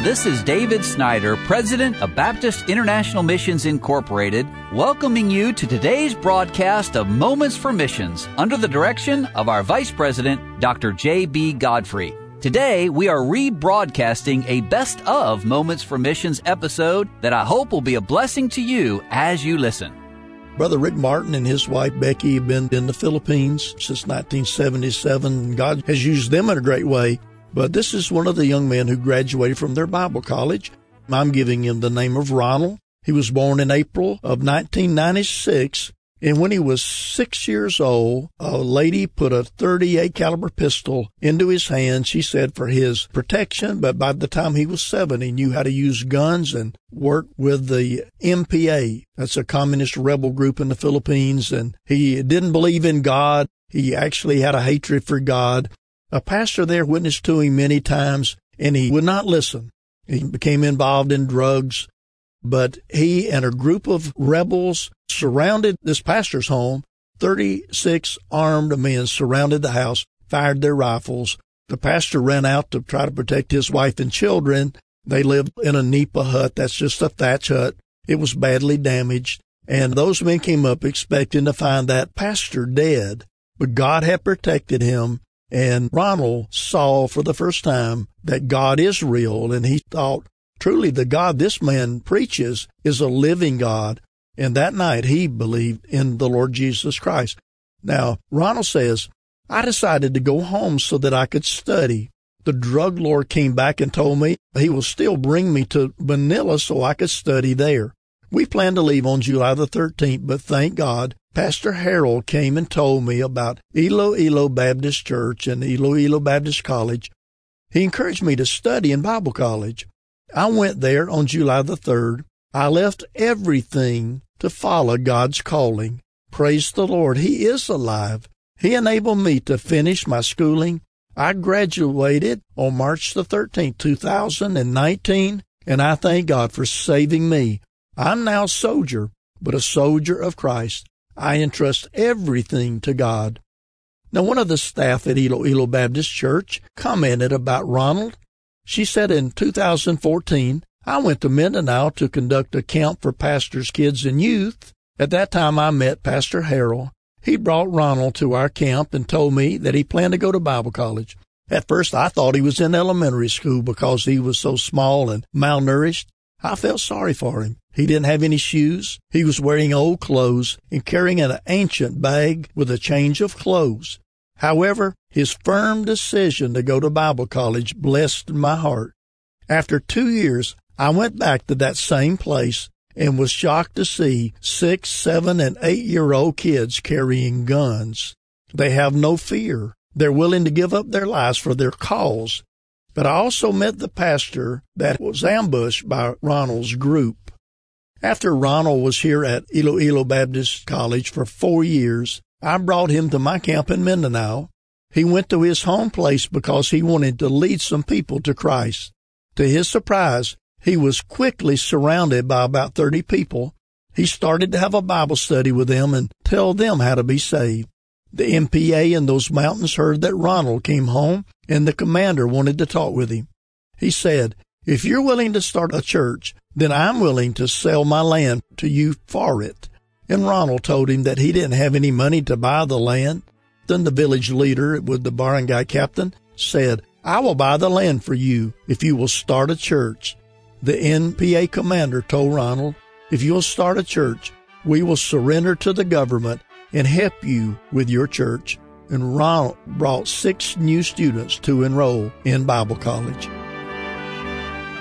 Hello, this is David Snyder, President of Baptist International Missions Incorporated, welcoming you to today's broadcast of Moments for Missions under the direction of our Vice President, Dr. J.B. Godfrey. Today, we are rebroadcasting a Best of Moments for Missions episode that I hope will be a blessing to you as you listen. Brother Rick Martin and his wife, Becky, have been in the Philippines since 1977. God has used them in a great way. But this is one of the young men who graduated from their Bible college. I'm giving him the name of Ronald. He was born in April of 1996. And when he was 6 years old, a lady put a .38 caliber pistol into his hand, she said, for his protection. But by the time he was 7, he knew how to use guns and work with the MPA. That's a communist rebel group in the Philippines. And he didn't believe in God. He actually had a hatred for God. A pastor there witnessed to him many times, and he would not listen. He became involved in drugs. But he and a group of rebels surrounded this pastor's home. 36 armed men surrounded the house, fired their rifles. The pastor ran out to try to protect his wife and children. They lived in a nipa hut. That's just a thatch hut. It was badly damaged. And those men came up expecting to find that pastor dead. But God had protected him. And Ronald saw for the first time that God is real. And he thought, truly, the God this man preaches is a living God. And that night, he believed in the Lord Jesus Christ. Now, Ronald says, I decided to go home so that I could study. The drug lord came back and told me he will still bring me to Manila so I could study there. We planned to leave on July the 13th, but thank God, Pastor Harold came and told me about Iloilo Baptist Church and Iloilo Baptist College. He encouraged me to study in Bible college. I went there on July the 3rd. I left everything to follow God's calling. Praise the Lord. He is alive. He enabled me to finish my schooling. I graduated on March the 13th, 2019, and I thank God for saving me. I'm now a soldier, but a soldier of Christ. I entrust everything to God. Now, one of the staff at Iloilo Baptist Church commented about Ronald. She said in 2014, I went to Mindanao to conduct a camp for pastors, kids, and youth. At that time, I met Pastor Harold. He brought Ronald to our camp and told me that he planned to go to Bible college. At first, I thought he was in elementary school because he was so small and malnourished. I felt sorry for him. He didn't have any shoes. He was wearing old clothes and carrying an ancient bag with a change of clothes. However, his firm decision to go to Bible college blessed my heart. After 2 years, I went back to that same place and was shocked to see 6, 7, and 8-year-old kids carrying guns. They have no fear. They're willing to give up their lives for their cause. But I also met the pastor that was ambushed by Ronald's group. After Ronald was here at Iloilo Baptist College for 4 years, I brought him to my camp in Mindanao. He went to his home place because he wanted to lead some people to Christ. To his surprise, he was quickly surrounded by about 30 people. He started to have a Bible study with them and tell them how to be saved. The MPA in those mountains heard that Ronald came home, and the commander wanted to talk with him. He said, if you're willing to start a church, then I'm willing to sell my land to you for it. And Ronald told him that he didn't have any money to buy the land. Then the village leader with the barangay captain said, I will buy the land for you if you will start a church. The NPA commander told Ronald, if you'll start a church, we will surrender to the government and help you with your church. And Ronald brought 6 new students to enroll in Bible college.